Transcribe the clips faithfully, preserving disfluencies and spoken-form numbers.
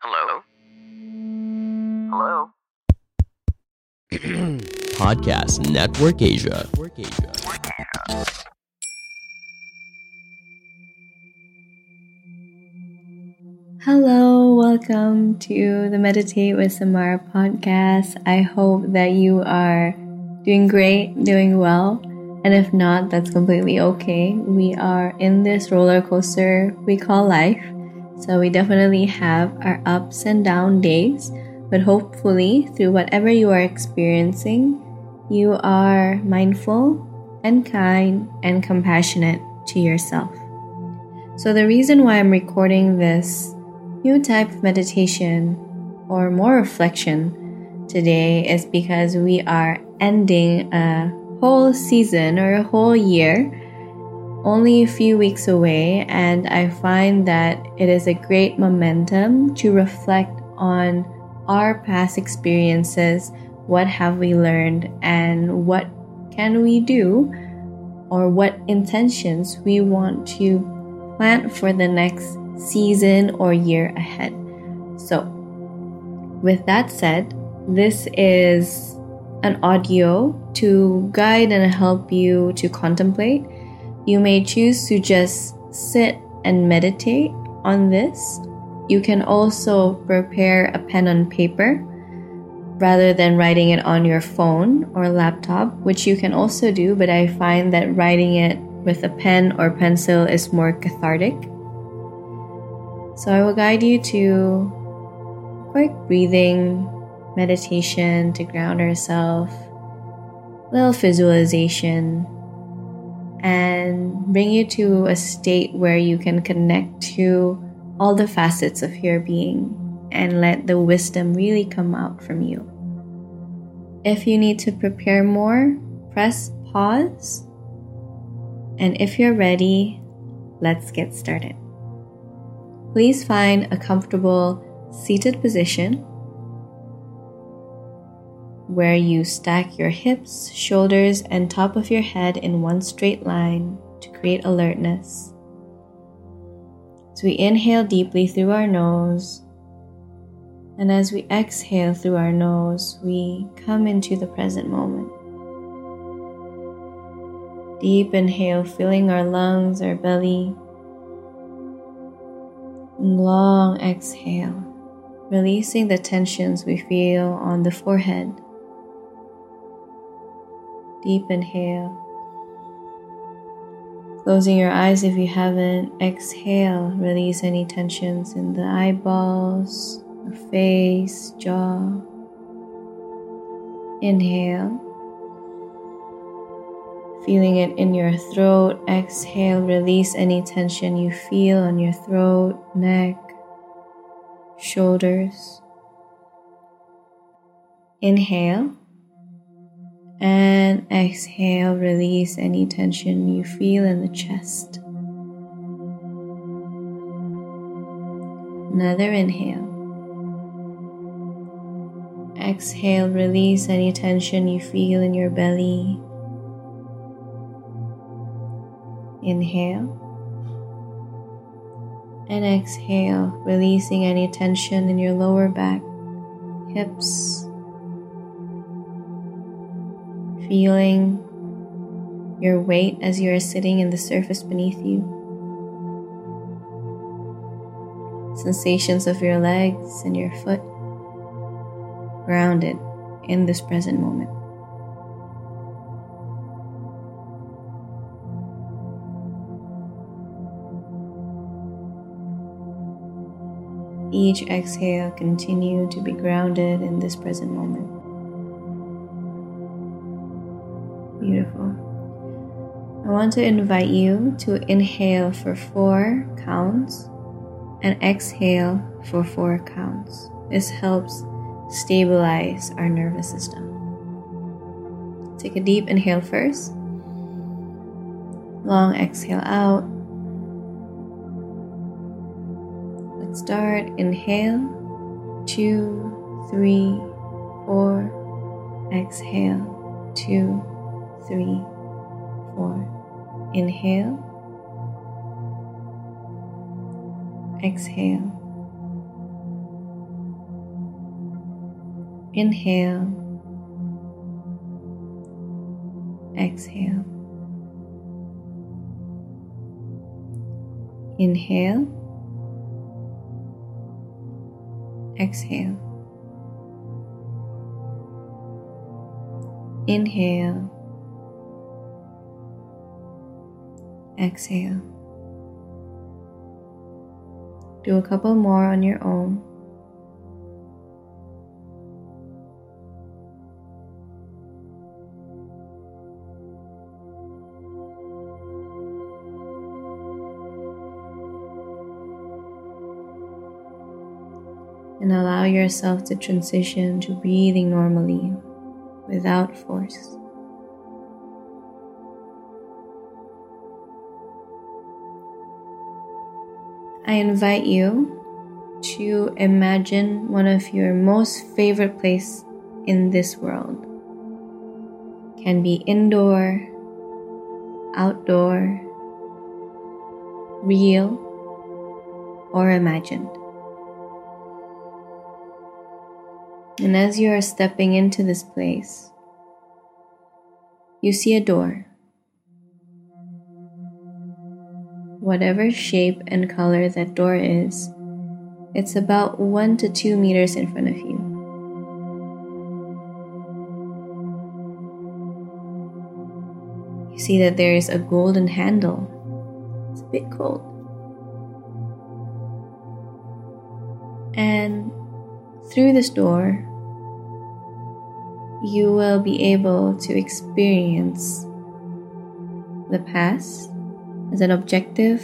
Hello? Hello? Podcast Network Asia. Hello, welcome to the Meditate with Samara podcast. I hope that you are doing great, doing well. And if not, that's completely okay. We are in this roller coaster we call life. So we definitely have our ups and down days, but hopefully through whatever you are experiencing, you are mindful and kind and compassionate to yourself. So the reason why I'm recording this new type of meditation or more reflection today is because we are ending a whole season or a whole year only a few weeks away, and I find that it is a great momentum to reflect on our past experiences. What have we learned, and what can we do, or what intentions we want to plant for the next season or year ahead. So with that said, this is an audio to guide and help you to contemplate. You may choose to just sit and meditate on this. You can also prepare a pen and paper rather than writing it on your phone or laptop, which you can also do, but I find that writing it with a pen or pencil is more cathartic. So I will guide you to quick breathing, meditation to ground yourself, little visualization, and bring you to a state where you can connect to all the facets of your being and let the wisdom really come out from you. If you need to prepare more, press pause. And if you're ready, let's get started. Please find a comfortable seated position where you stack your hips, shoulders, and top of your head in one straight line to create alertness. As we inhale deeply through our nose, and as we exhale through our nose, we come into the present moment. Deep inhale, filling our lungs, our belly. And long exhale, releasing the tensions we feel on the forehead. Deep inhale, closing your eyes if you haven't. Exhale, release any tensions in the eyeballs, the face, jaw. Inhale, feeling it in your throat. Exhale, release any tension you feel on your throat, neck, shoulders. Inhale. And exhale, release any tension you feel in the chest. Another inhale. Exhale, release any tension you feel in your belly. Inhale. And exhale, releasing any tension in your lower back, hips. Feeling your weight as you are sitting in the surface beneath you. Sensations of your legs and your foot, grounded in this present moment. Each exhale, continue to be grounded in this present moment. Beautiful. I want to invite you to inhale for four counts and exhale for four counts. This helps stabilize our nervous system. Take a deep inhale first. Long exhale out. Let's start. Inhale, two, three, four. Exhale, two, three, four. Inhale. Exhale. Inhale. Exhale. Inhale. Exhale. Inhale. Exhale. Do a couple more on your own. And allow yourself to transition to breathing normally, without force. I invite you to imagine one of your most favorite places in this world. Can be indoor, outdoor, real, or imagined. And as you are stepping into this place, you see a door. Whatever shape and color that door is, it's about one to two meters in front of you. You see that there is a golden handle. It's a bit cold. And through this door, you will be able to experience the past as an objective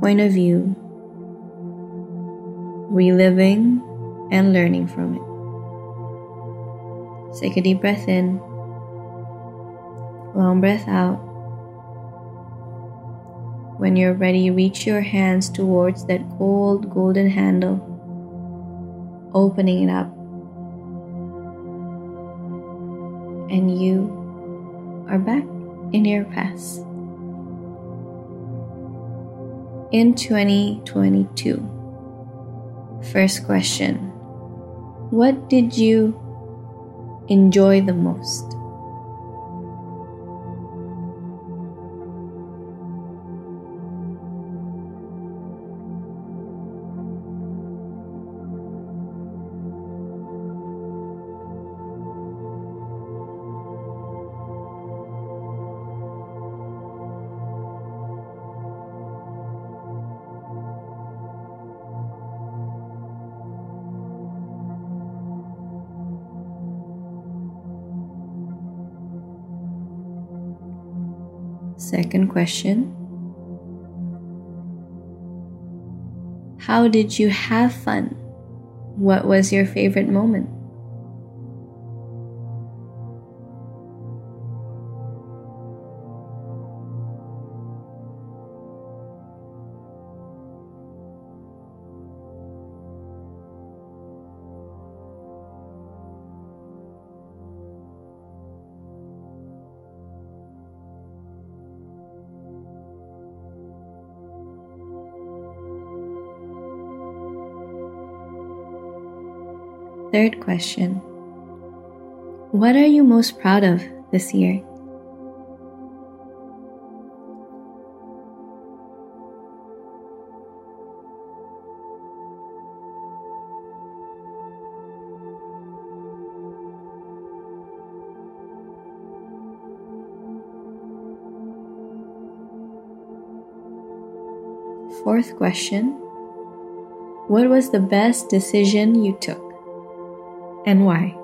point of view, reliving and learning from it. Take a deep breath in, long breath out. When you're ready, reach your hands towards that cold golden handle, opening it up. And you are back in your past. In twenty twenty-two, first question, what did you enjoy the most? Second question, how did you have fun? What was your favorite moment? Third question, what are you most proud of this year? Fourth question, what was the best decision you took? And why?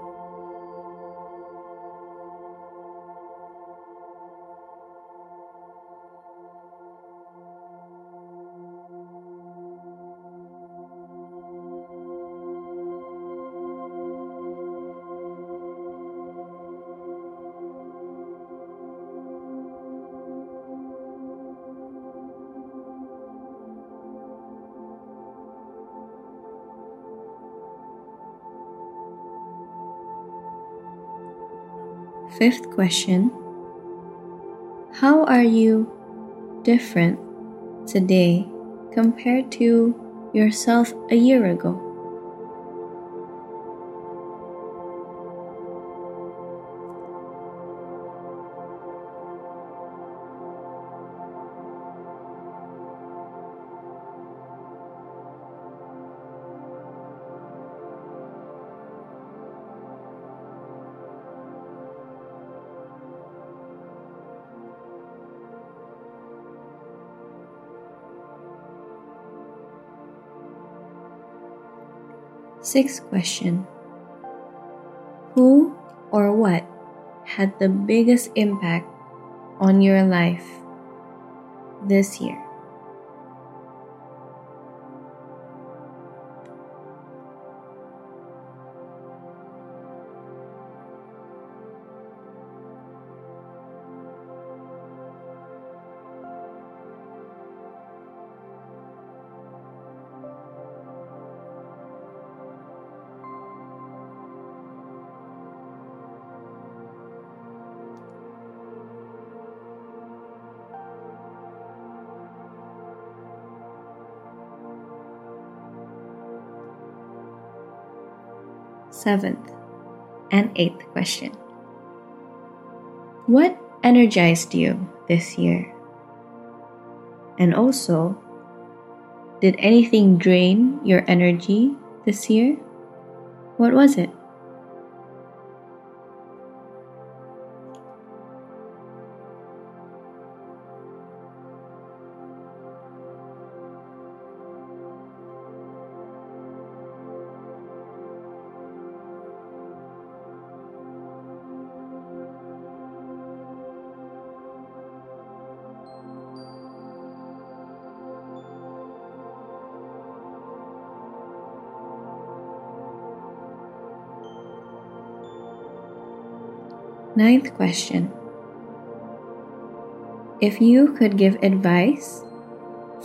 Fifth question, how are you different today compared to yourself a year ago? Sixth question. Who or what had the biggest impact on your life this year? Seventh and eighth question. What energized you this year? And also, did anything drain your energy this year? What was it? Ninth question. If you could give advice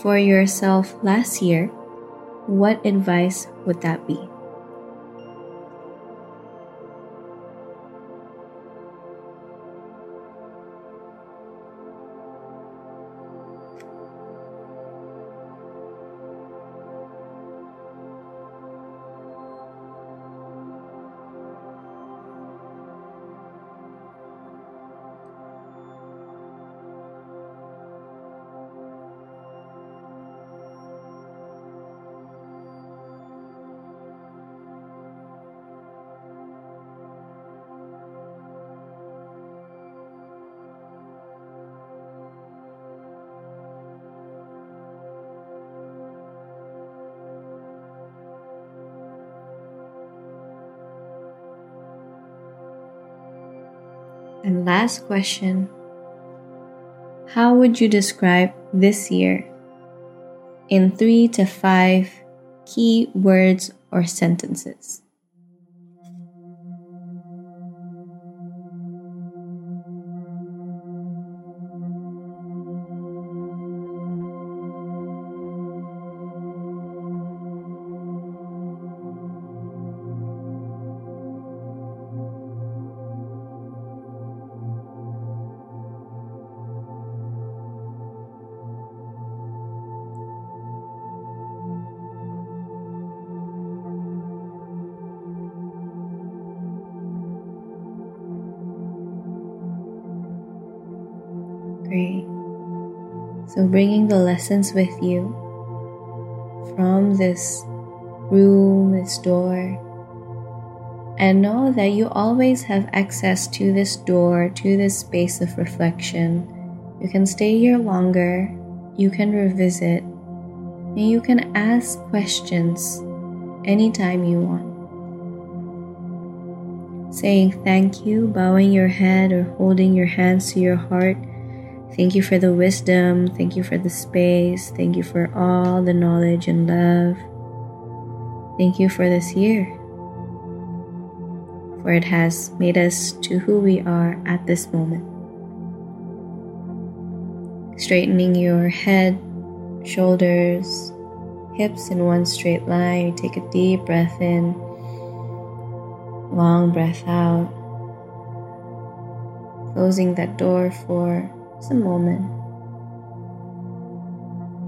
for yourself last year, what advice would that be? And last question, how would you describe this year in three to five key words or sentences? So bringing the lessons with you from this room, this door, and know that you always have access to this door, to this space of reflection. You can stay here longer, you can revisit, and you can ask questions anytime you want. Saying thank you, bowing your head or holding your hands to your heart. Thank you for the wisdom, thank you for the space, thank you for all the knowledge and love. Thank you for this year, for it has made us to who we are at this moment. Straightening your head, shoulders, hips in one straight line. You take a deep breath in, long breath out. Closing that door for a moment,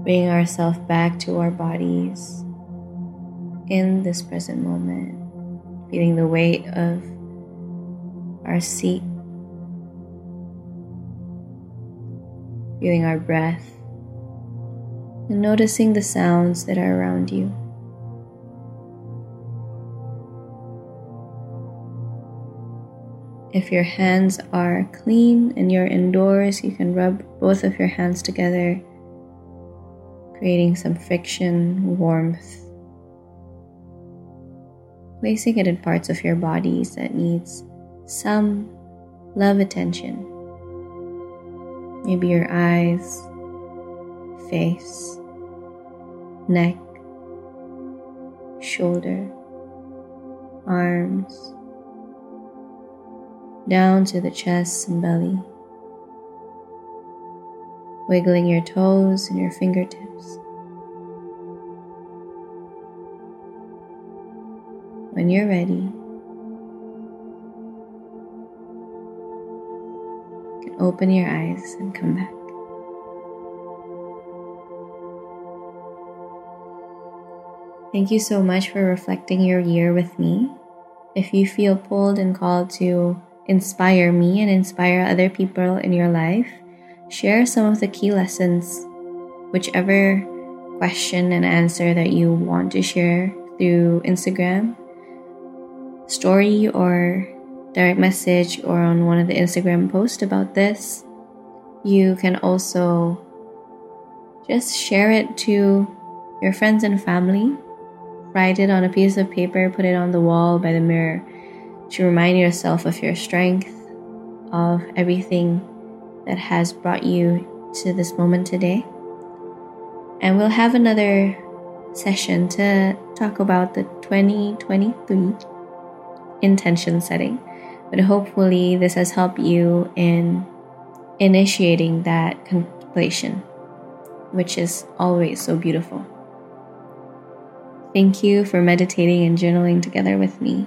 bringing ourselves back to our bodies in this present moment, feeling the weight of our seat, feeling our breath, and noticing the sounds that are around you. If your hands are clean and you're indoors, you can rub both of your hands together, creating some friction, warmth. placing it in parts of your bodies that needs some love attention. Maybe your eyes, face, neck, shoulder, arms, down to the chest and belly, wiggling your toes and your fingertips. When you're ready, you can open your eyes and come back. Thank you so much for reflecting your year with me. If you feel pulled and called to inspire me and inspire other people in your life, share some of the key lessons, whichever question and answer that you want to share through Instagram, story or direct message, or on one of the Instagram posts about this. You can also just share it to your friends and family. Write it on a piece of paper, put it on the wall by the mirror to remind yourself of your strength, of everything that has brought you to this moment today. And we'll have another session to talk about the twenty twenty-three intention setting. But hopefully this has helped you in initiating that contemplation, which is always so beautiful. Thank you for meditating and journaling together with me.